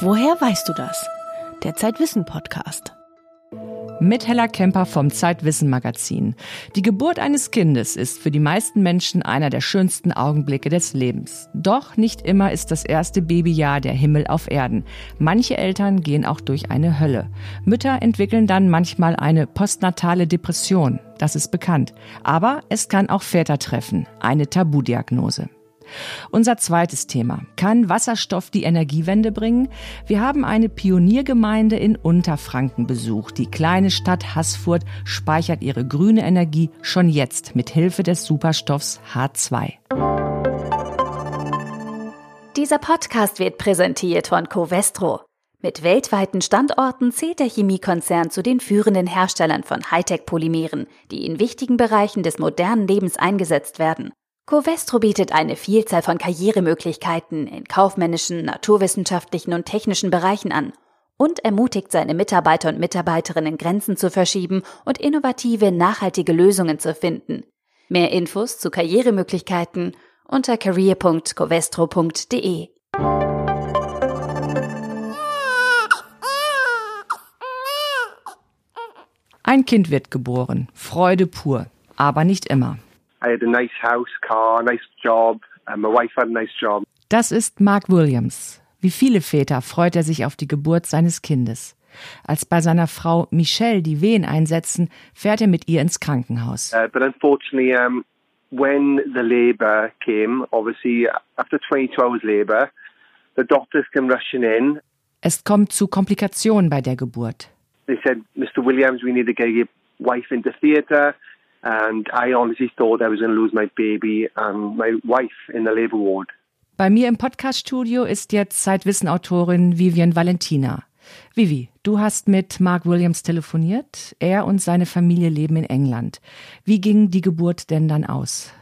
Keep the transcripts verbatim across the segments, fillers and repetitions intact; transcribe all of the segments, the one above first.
Woher weißt du das? Der Zeitwissen-Podcast. Mit Hella Kemper vom Zeitwissen-Magazin. Die Geburt eines Kindes ist für die meisten Menschen einer der schönsten Augenblicke des Lebens. Doch nicht immer ist das erste Babyjahr der Himmel auf Erden. Manche Eltern gehen auch durch eine Hölle. Mütter entwickeln dann manchmal eine postnatale Depression. Das ist bekannt. Aber es kann auch Väter treffen. Eine Tabudiagnose. Unser zweites Thema. Kann Wasserstoff die Energiewende bringen? Wir haben eine Pioniergemeinde in Unterfranken besucht. Die kleine Stadt Haßfurt speichert ihre grüne Energie schon jetzt mit Hilfe des Superstoffs H zwei. Dieser Podcast wird präsentiert von Covestro. Mit weltweiten Standorten zählt der Chemiekonzern zu den führenden Herstellern von Hightech-Polymeren, die in wichtigen Bereichen des modernen Lebens eingesetzt werden. Covestro bietet eine Vielzahl von Karrieremöglichkeiten in kaufmännischen, naturwissenschaftlichen und technischen Bereichen an und ermutigt seine Mitarbeiter und Mitarbeiterinnen, Grenzen zu verschieben und innovative, nachhaltige Lösungen zu finden. Mehr Infos zu Karrieremöglichkeiten unter career punkt covestro punkt de. Ein Kind wird geboren, Freude pur, aber nicht immer. I had a nice house, car, nice job, and my wife had a nice job. Das ist Mark Williams. Wie viele Väter freut er sich auf die Geburt seines Kindes. Als bei seiner Frau Michelle die Wehen einsetzen, fährt er mit ihr ins Krankenhaus. Uh, but unfortunately, um, when the labour came, obviously after twenty-two hours labour, the doctors came rushing in. Es kommt zu Komplikationen bei der Geburt. They said, Mister Williams, we need to get your wife into theatre. And I honestly thought I was going to lose my baby and my wife in the labor ward. Bei mir im Podcast-Studio ist jetzt Zeitwissen-Autorin Vivian Valentina. Vivi, du hast mit Mark Williams telefoniert. Er und seine Familie leben in England. Wie ging die Geburt denn dann aus?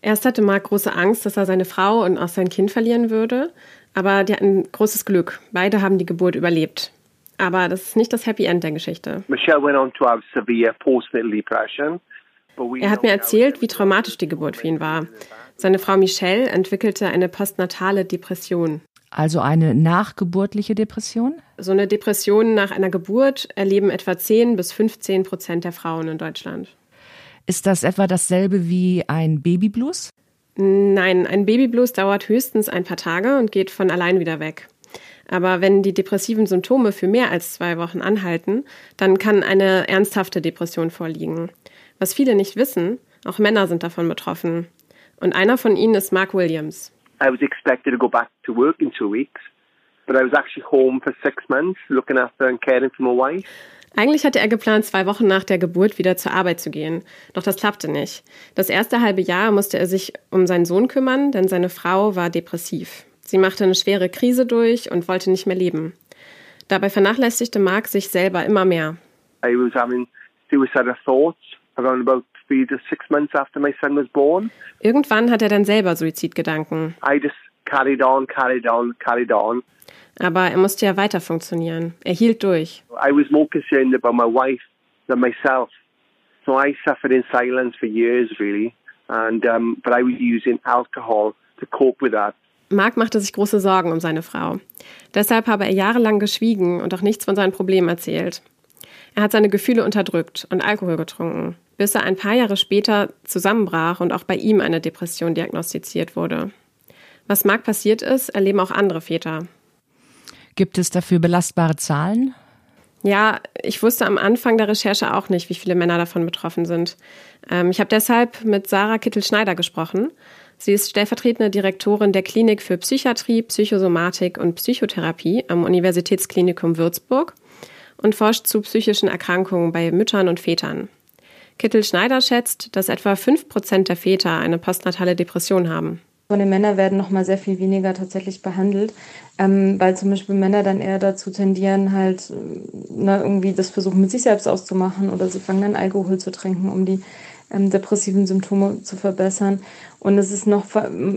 Erst hatte Mark große Angst, dass er seine Frau und auch sein Kind verlieren würde. Aber die hatten großes Glück. Beide haben die Geburt überlebt. Aber das ist nicht das Happy End der Geschichte. Michelle went on to have severe postnatal depression. Er hat mir erzählt, wie traumatisch die Geburt für ihn war. Seine Frau Michelle entwickelte eine postnatale Depression. Also eine nachgeburtliche Depression? So eine Depression nach einer Geburt erleben etwa zehn bis fünfzehn Prozent der Frauen in Deutschland. Ist das etwa dasselbe wie ein Babyblues? Nein, ein Babyblues dauert höchstens ein paar Tage und geht von allein wieder weg. Aber wenn die depressiven Symptome für mehr als zwei Wochen anhalten, dann kann eine ernsthafte Depression vorliegen. Was viele nicht wissen, auch Männer sind davon betroffen. Und einer von ihnen ist Mark Williams. I was expected to go back to work in two weeks, but I was actually home for six months, looking after and caring for my wife. Eigentlich hatte er geplant, zwei Wochen nach der Geburt wieder zur Arbeit zu gehen. Doch das klappte nicht. Das erste halbe Jahr musste er sich um seinen Sohn kümmern, denn seine Frau war depressiv. Sie machte eine schwere Krise durch und wollte nicht mehr leben. Dabei vernachlässigte Mark sich selber immer mehr. I was having suicidal thoughts. Around about three to six months after my son was born. Irgendwann hat er dann selber Suizidgedanken. I just carried on, carried on, carried on. Aber er musste ja weiter funktionieren. Er hielt durch. I was more concerned about my wife than myself. So I suffered in silence for years really and um but I was using alcohol to cope with that. Mark machte sich große Sorgen um seine Frau. Deshalb habe er jahrelang geschwiegen und auch nichts von seinen Problemen erzählt. Er hat seine Gefühle unterdrückt und Alkohol getrunken, bis er ein paar Jahre später zusammenbrach und auch bei ihm eine Depression diagnostiziert wurde. Was Mark passiert ist, erleben auch andere Väter. Gibt es dafür belastbare Zahlen? Ja, ich wusste am Anfang der Recherche auch nicht, wie viele Männer davon betroffen sind. Ich habe deshalb mit Sarah Kittel-Schneider gesprochen. Sie ist stellvertretende Direktorin der Klinik für Psychiatrie, Psychosomatik und Psychotherapie am Universitätsklinikum Würzburg und forscht zu psychischen Erkrankungen bei Müttern und Vätern. Kittel-Schneider schätzt, dass etwa fünf Prozent der Väter eine postnatale Depression haben. Von den Männern werden noch mal sehr viel weniger tatsächlich behandelt, ähm, weil zum Beispiel Männer dann eher dazu tendieren, halt na, irgendwie das versuchen, mit sich selbst auszumachen, oder sie fangen an, Alkohol zu trinken, um die ähm, depressiven Symptome zu verbessern. Und es ist noch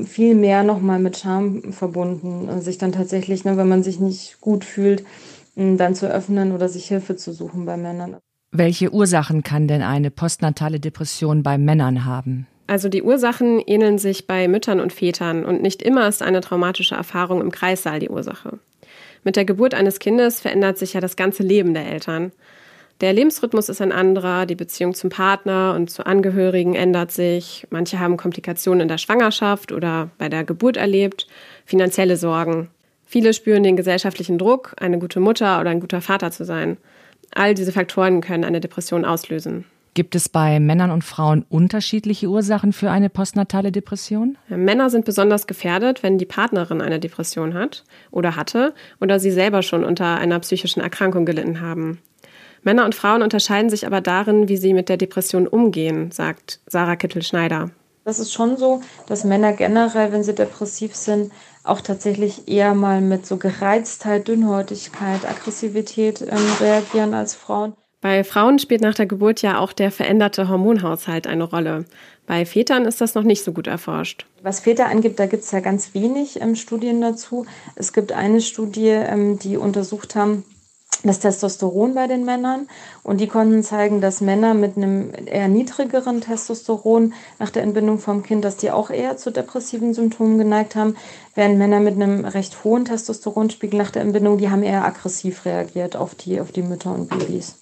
viel mehr noch mal mit Scham verbunden, sich dann tatsächlich, ne, wenn man sich nicht gut fühlt, dann zu öffnen oder sich Hilfe zu suchen bei Männern. Welche Ursachen kann denn eine postnatale Depression bei Männern haben? Also die Ursachen ähneln sich bei Müttern und Vätern und nicht immer ist eine traumatische Erfahrung im Kreissaal die Ursache. Mit der Geburt eines Kindes verändert sich ja das ganze Leben der Eltern. Der Lebensrhythmus ist ein anderer, die Beziehung zum Partner und zu Angehörigen ändert sich. Manche haben Komplikationen in der Schwangerschaft oder bei der Geburt erlebt, finanzielle Sorgen. Viele spüren den gesellschaftlichen Druck, eine gute Mutter oder ein guter Vater zu sein. All diese Faktoren können eine Depression auslösen. Gibt es bei Männern und Frauen unterschiedliche Ursachen für eine postnatale Depression? Männer sind besonders gefährdet, wenn die Partnerin eine Depression hat oder hatte oder sie selber schon unter einer psychischen Erkrankung gelitten haben. Männer und Frauen unterscheiden sich aber darin, wie sie mit der Depression umgehen, sagt Sarah Kittel-Schneider. Das ist schon so, dass Männer generell, wenn sie depressiv sind, auch tatsächlich eher mal mit so Gereiztheit, Dünnhäutigkeit, Aggressivität ähm, reagieren als Frauen. Bei Frauen spielt nach der Geburt ja auch der veränderte Hormonhaushalt eine Rolle. Bei Vätern ist das noch nicht so gut erforscht. Was Väter angeht, da gibt es ja ganz wenig ähm, Studien dazu. Es gibt eine Studie, ähm, die untersucht haben, das Testosteron bei den Männern, und die konnten zeigen, dass Männer mit einem eher niedrigeren Testosteron nach der Entbindung vom Kind, dass die auch eher zu depressiven Symptomen geneigt haben, während Männer mit einem recht hohen Testosteronspiegel nach der Entbindung, die haben eher aggressiv reagiert auf die, auf die Mütter und Babys.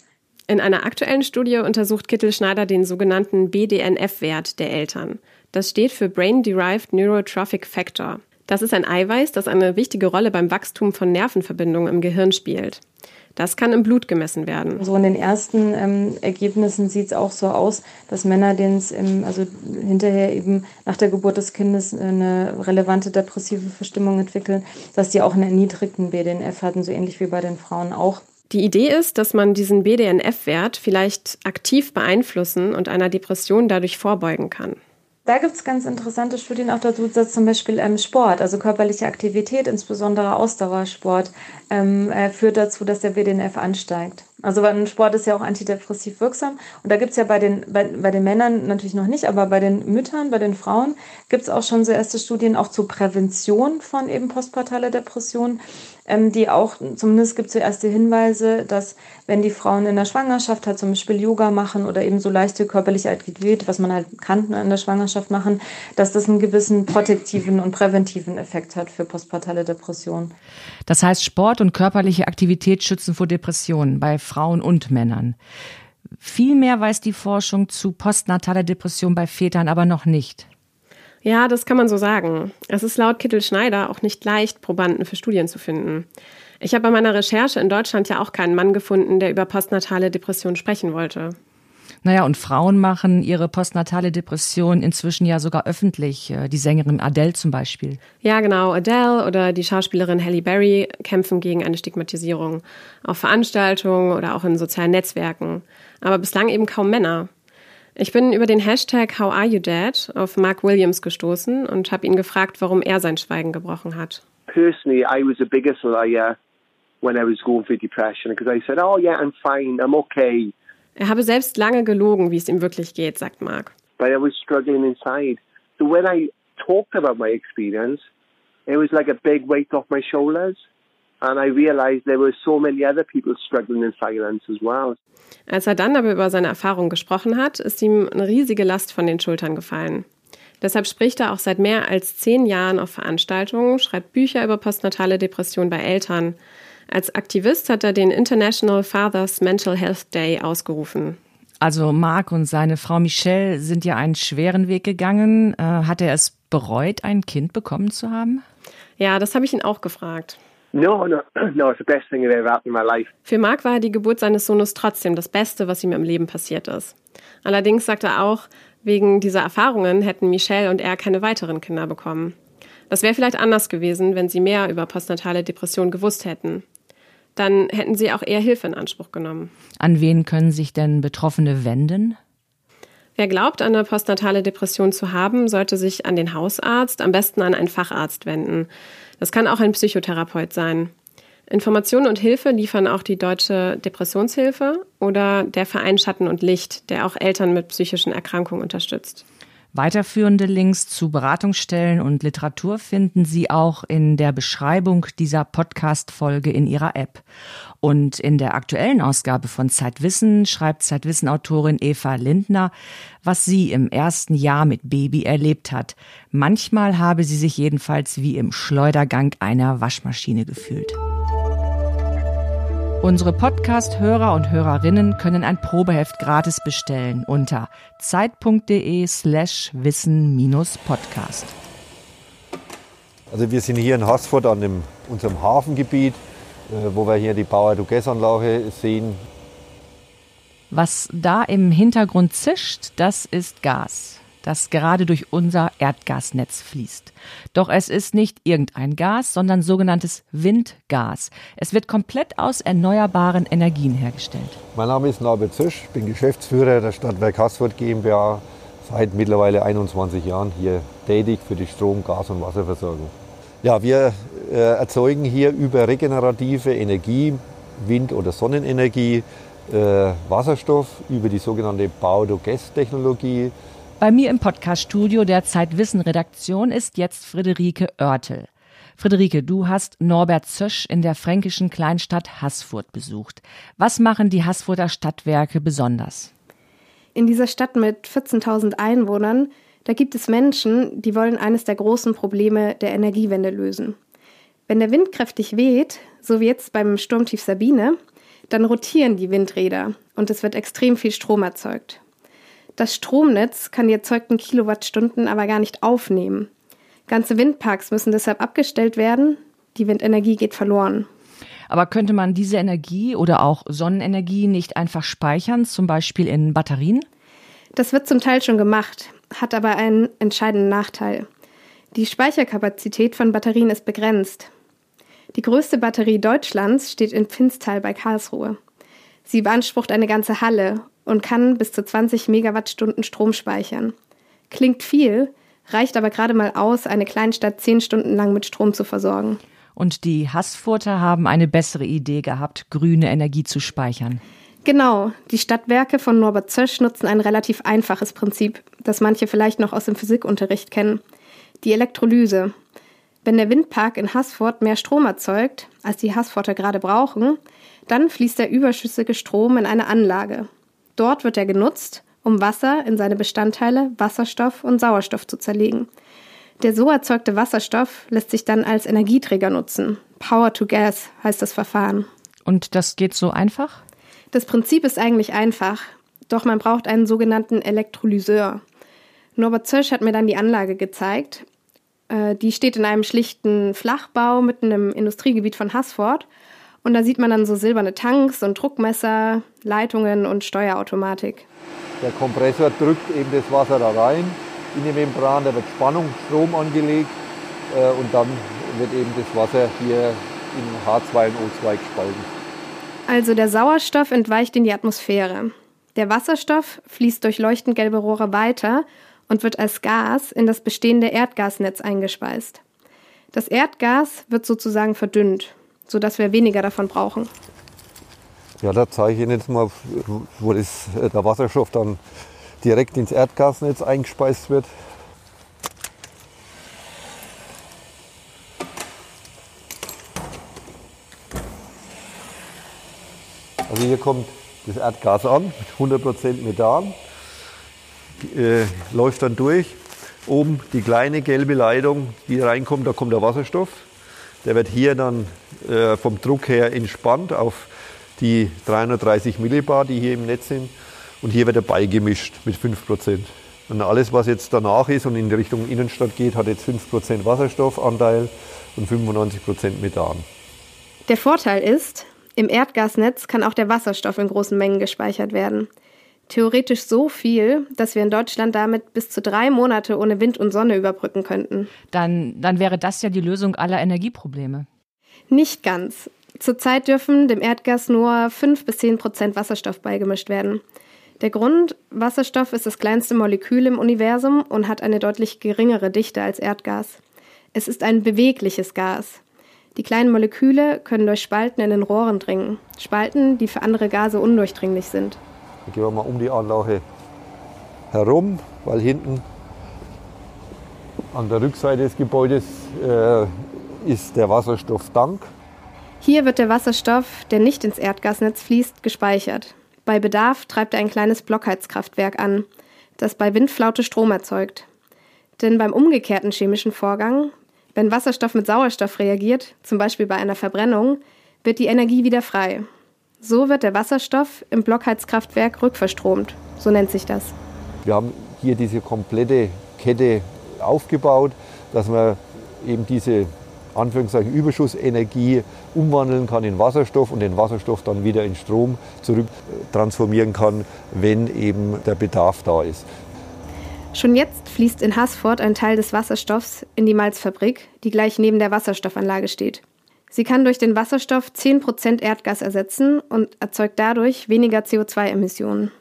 In einer aktuellen Studie untersucht Kittel-Schneider den sogenannten B D N F-Wert der Eltern. Das steht für Brain-Derived Neurotrophic Factor. Das ist ein Eiweiß, das eine wichtige Rolle beim Wachstum von Nervenverbindungen im Gehirn spielt. Das kann im Blut gemessen werden. So in den ersten ähm, Ergebnissen sieht es auch so aus, dass Männer, denen es also hinterher eben nach der Geburt des Kindes eine relevante depressive Verstimmung entwickeln, dass die auch einen erniedrigten B D N F hatten, so ähnlich wie bei den Frauen auch. Die Idee ist, dass man diesen B D N F-Wert vielleicht aktiv beeinflussen und einer Depression dadurch vorbeugen kann. Da gibt es ganz interessante Studien auch dazu, dass zum Beispiel ähm, Sport, also körperliche Aktivität, insbesondere Ausdauersport, ähm, äh, führt dazu, dass der B D N F ansteigt. Also weil Sport ist ja auch antidepressiv wirksam. Und da gibt es ja bei den, bei, bei den Männern natürlich noch nicht, aber bei den Müttern, bei den Frauen gibt es auch schon so erste Studien auch zur Prävention von eben postpartaler Depression, ähm, die auch, zumindest gibt es so erste Hinweise, dass wenn die Frauen in der Schwangerschaft halt zum Beispiel Yoga machen oder eben so leichte körperliche Aktivität, was man halt kann in der Schwangerschaft machen, dass das einen gewissen protektiven und präventiven Effekt hat für postpartale Depressionen. Das heißt, Sport und körperliche Aktivität schützen vor Depressionen bei Frauen und Männern. Viel mehr weiß die Forschung zu postnataler Depression bei Vätern aber noch nicht. Ja, das kann man so sagen. Es ist laut Kittel-Schneider auch nicht leicht, Probanden für Studien zu finden. Ich habe bei meiner Recherche in Deutschland ja auch keinen Mann gefunden, der über postnatale Depression sprechen wollte. Naja, und Frauen machen ihre postnatale Depression inzwischen ja sogar öffentlich. Die Sängerin Adele zum Beispiel. Ja, genau. Adele oder die Schauspielerin Halle Berry kämpfen gegen eine Stigmatisierung. Auf Veranstaltungen oder auch in sozialen Netzwerken. Aber bislang eben kaum Männer. Ich bin über den Hashtag HowAreYouDad auf Mark Williams gestoßen und habe ihn gefragt, warum er sein Schweigen gebrochen hat. Personally, I was the biggest liar when I was going through depression, because I said, oh yeah, I'm fine, I'm okay. Er habe selbst lange gelogen, wie es ihm wirklich geht, sagt Mark. But I was struggling inside. So when I talked about my experience, it was like a big weight off my shoulders. And I realized there were so many other people struggling in silence as well. Als er dann aber über seine Erfahrung gesprochen hat, ist ihm eine riesige Last von den Schultern gefallen. Deshalb spricht er auch seit mehr als zehn Jahren auf Veranstaltungen, schreibt Bücher über postnatale Depression bei Eltern. Als Aktivist hat er den International Fathers Mental Health Day ausgerufen. Also Mark und seine Frau Michelle sind ja einen schweren Weg gegangen. Hat er es bereut, ein Kind bekommen zu haben? Ja, das habe ich ihn auch gefragt. No, no, no, it's the best thing that ever happened in my life. Für Mark war die Geburt seines Sohnes trotzdem das Beste, was ihm im Leben passiert ist. Allerdings sagt er auch, wegen dieser Erfahrungen hätten Michelle und er keine weiteren Kinder bekommen. Das wäre vielleicht anders gewesen, wenn sie mehr über postnatale Depression gewusst hätten. Dann hätten sie auch eher Hilfe in Anspruch genommen. An wen können sich denn Betroffene wenden? Wer glaubt, eine postnatale Depression zu haben, sollte sich an den Hausarzt, am besten an einen Facharzt wenden. Das kann auch ein Psychotherapeut sein. Informationen und Hilfe liefern auch die Deutsche Depressionshilfe oder der Verein Schatten und Licht, der auch Eltern mit psychischen Erkrankungen unterstützt. Weiterführende Links zu Beratungsstellen und Literatur finden Sie auch in der Beschreibung dieser Podcast-Folge in Ihrer App. Und in der aktuellen Ausgabe von Zeitwissen schreibt Zeitwissen-Autorin Eva Lindner, was sie im ersten Jahr mit Baby erlebt hat. Manchmal habe sie sich jedenfalls wie im Schleudergang einer Waschmaschine gefühlt. Unsere Podcast-Hörer und Hörerinnen können ein Probeheft gratis bestellen unter zeit.de slash wissen-podcast. Also wir sind hier in Haßfurt an dem, unserem Hafengebiet, wo wir hier die Power-to-Gas-Anlage sehen. Was da im Hintergrund zischt, das ist Gas, das gerade durch unser Erdgasnetz fließt. Doch es ist nicht irgendein Gas, sondern sogenanntes Windgas. Es wird komplett aus erneuerbaren Energien hergestellt. Mein Name ist Norbert Zösch, ich bin Geschäftsführer der Stadtwerke Hassfurt GmbH, seit mittlerweile einundzwanzig Jahren hier tätig für die Strom-, Gas- und Wasserversorgung. Ja, wir äh, erzeugen hier über regenerative Energie, Wind- oder Sonnenenergie, äh, Wasserstoff über die sogenannte Power-to-Gas-Technologie. Bei mir im Podcast-Studio der Zeitwissen-Redaktion ist jetzt Friederike Oertel. Friederike, du hast Norbert Zösch in der fränkischen Kleinstadt Haßfurt besucht. Was machen die Haßfurter Stadtwerke besonders? In dieser Stadt mit vierzehntausend Einwohnern, da gibt es Menschen, die wollen eines der großen Probleme der Energiewende lösen. Wenn der Wind kräftig weht, so wie jetzt beim Sturmtief Sabine, dann rotieren die Windräder und es wird extrem viel Strom erzeugt. Das Stromnetz kann die erzeugten Kilowattstunden aber gar nicht aufnehmen. Ganze Windparks müssen deshalb abgestellt werden, die Windenergie geht verloren. Aber könnte man diese Energie oder auch Sonnenenergie nicht einfach speichern, zum Beispiel in Batterien? Das wird zum Teil schon gemacht, hat aber einen entscheidenden Nachteil. Die Speicherkapazität von Batterien ist begrenzt. Die größte Batterie Deutschlands steht in Pfinztal bei Karlsruhe. Sie beansprucht eine ganze Halle und kann bis zu zwanzig Megawattstunden Strom speichern. Klingt viel, reicht aber gerade mal aus, eine Kleinstadt zehn Stunden lang mit Strom zu versorgen. Und die Haßfurter haben eine bessere Idee gehabt, grüne Energie zu speichern. Genau, die Stadtwerke von Norbert Zösch nutzen ein relativ einfaches Prinzip, das manche vielleicht noch aus dem Physikunterricht kennen. Die Elektrolyse. Wenn der Windpark in Haßfurt mehr Strom erzeugt, als die Haßfurter gerade brauchen, dann fließt der überschüssige Strom in eine Anlage. Dort wird er genutzt, um Wasser in seine Bestandteile Wasserstoff und Sauerstoff zu zerlegen. Der so erzeugte Wasserstoff lässt sich dann als Energieträger nutzen. Power-to-Gas heißt das Verfahren. Und das geht so einfach? Das Prinzip ist eigentlich einfach, doch man braucht einen sogenannten Elektrolyseur. Norbert Zösch hat mir dann die Anlage gezeigt. Die steht in einem schlichten Flachbau mitten im Industriegebiet von Haßfurt. Und da sieht man dann so silberne Tanks und Druckmesser, Leitungen und Steuerautomatik. Der Kompressor drückt eben das Wasser da rein. In der Membran, da wird Spannung, Strom angelegt äh, und dann wird eben das Wasser hier in H zwei und O zwei gespalten. Also der Sauerstoff entweicht in die Atmosphäre. Der Wasserstoff fließt durch leuchtend gelbe Rohre weiter und wird als Gas in das bestehende Erdgasnetz eingespeist. Das Erdgas wird sozusagen verdünnt, sodass wir weniger davon brauchen. Ja, da zeige ich Ihnen jetzt mal, wo das, der Wasserstoff dann direkt ins Erdgasnetz eingespeist wird. Also hier kommt das Erdgas an mit hundert Prozent Methan, äh, läuft dann durch. Oben die kleine gelbe Leitung, die reinkommt, da kommt der Wasserstoff. Der wird hier dann äh, vom Druck her entspannt auf die dreihundertdreißig Millibar, die hier im Netz sind. Und hier wird er beigemischt mit fünf Prozent. Und alles, was jetzt danach ist und in die Richtung Innenstadt geht, hat jetzt fünf Prozent Wasserstoffanteil und fünfundneunzig Prozent Methan. Der Vorteil ist, im Erdgasnetz kann auch der Wasserstoff in großen Mengen gespeichert werden. Theoretisch so viel, dass wir in Deutschland damit bis zu drei Monate ohne Wind und Sonne überbrücken könnten. Dann, dann wäre das ja die Lösung aller Energieprobleme. Nicht ganz. Zurzeit dürfen dem Erdgas nur fünf bis zehn Prozent Wasserstoff beigemischt werden. Der Grund, Wasserstoff ist das kleinste Molekül im Universum und hat eine deutlich geringere Dichte als Erdgas. Es ist ein bewegliches Gas. Die kleinen Moleküle können durch Spalten in den Rohren dringen. Spalten, die für andere Gase undurchdringlich sind. Dann gehen wir mal um die Anlage herum, weil hinten an der Rückseite des Gebäudes äh, ist der Wasserstofftank. Hier wird der Wasserstoff, der nicht ins Erdgasnetz fließt, gespeichert. Bei Bedarf treibt er ein kleines Blockheizkraftwerk an, das bei Windflaute Strom erzeugt. Denn beim umgekehrten chemischen Vorgang, wenn Wasserstoff mit Sauerstoff reagiert, zum Beispiel bei einer Verbrennung, wird die Energie wieder frei. So wird der Wasserstoff im Blockheizkraftwerk rückverstromt. So nennt sich das. Wir haben hier diese komplette Kette aufgebaut, dass man eben diese Anführungszeichen Überschussenergie umwandeln kann in Wasserstoff und den Wasserstoff dann wieder in Strom zurück transformieren kann, wenn eben der Bedarf da ist. Schon jetzt fließt in Haßfurt ein Teil des Wasserstoffs in die Malzfabrik, die gleich neben der Wasserstoffanlage steht. Sie kann durch den Wasserstoff zehn Prozent Erdgas ersetzen und erzeugt dadurch weniger C O zwei Emissionen.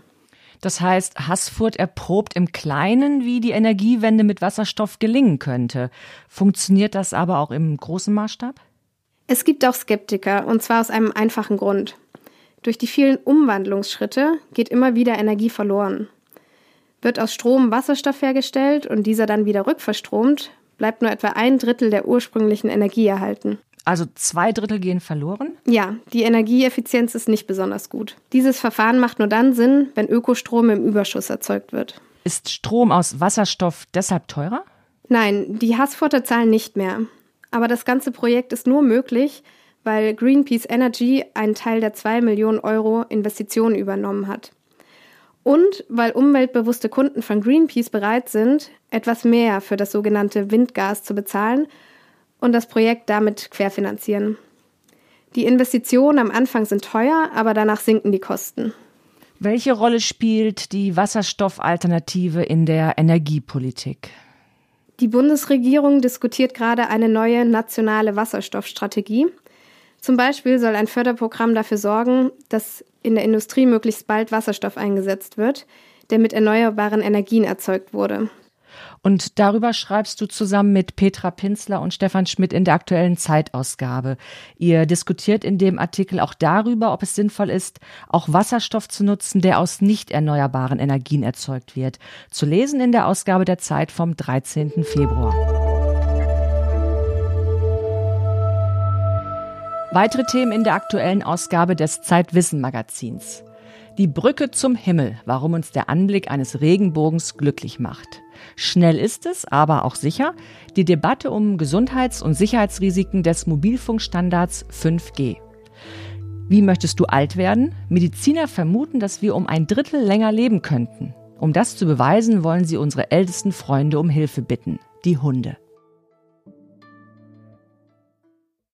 Das heißt, Haßfurt erprobt im Kleinen, wie die Energiewende mit Wasserstoff gelingen könnte. Funktioniert das aber auch im großen Maßstab? Es gibt auch Skeptiker, und zwar aus einem einfachen Grund. Durch die vielen Umwandlungsschritte geht immer wieder Energie verloren. Wird aus Strom Wasserstoff hergestellt und dieser dann wieder rückverstromt, bleibt nur etwa ein Drittel der ursprünglichen Energie erhalten. Also zwei Drittel gehen verloren? Ja, die Energieeffizienz ist nicht besonders gut. Dieses Verfahren macht nur dann Sinn, wenn Ökostrom im Überschuss erzeugt wird. Ist Strom aus Wasserstoff deshalb teurer? Nein, die Haßfurter zahlen nicht mehr. Aber das ganze Projekt ist nur möglich, weil Greenpeace Energy einen Teil der zwei Millionen Euro Investitionen übernommen hat. Und weil umweltbewusste Kunden von Greenpeace bereit sind, etwas mehr für das sogenannte Windgas zu bezahlen, und das Projekt damit querfinanzieren. Die Investitionen am Anfang sind teuer, aber danach sinken die Kosten. Welche Rolle spielt die Wasserstoffalternative in der Energiepolitik? Die Bundesregierung diskutiert gerade eine neue nationale Wasserstoffstrategie. Zum Beispiel soll ein Förderprogramm dafür sorgen, dass in der Industrie möglichst bald Wasserstoff eingesetzt wird, der mit erneuerbaren Energien erzeugt wurde. Und darüber schreibst du zusammen mit Petra Pinzler und Stefan Schmidt in der aktuellen Zeitausgabe. Ihr diskutiert in dem Artikel auch darüber, ob es sinnvoll ist, auch Wasserstoff zu nutzen, der aus nicht erneuerbaren Energien erzeugt wird. Zu lesen in der Ausgabe der Zeit vom dreizehnten Februar. Weitere Themen in der aktuellen Ausgabe des Zeitwissen-Magazins. Die Brücke zum Himmel, warum uns der Anblick eines Regenbogens glücklich macht. Schnell ist es, aber auch sicher, die Debatte um Gesundheits- und Sicherheitsrisiken des Mobilfunkstandards fünf G. Wie möchtest du alt werden? Mediziner vermuten, dass wir um ein Drittel länger leben könnten. Um das zu beweisen, wollen sie unsere ältesten Freunde um Hilfe bitten, die Hunde.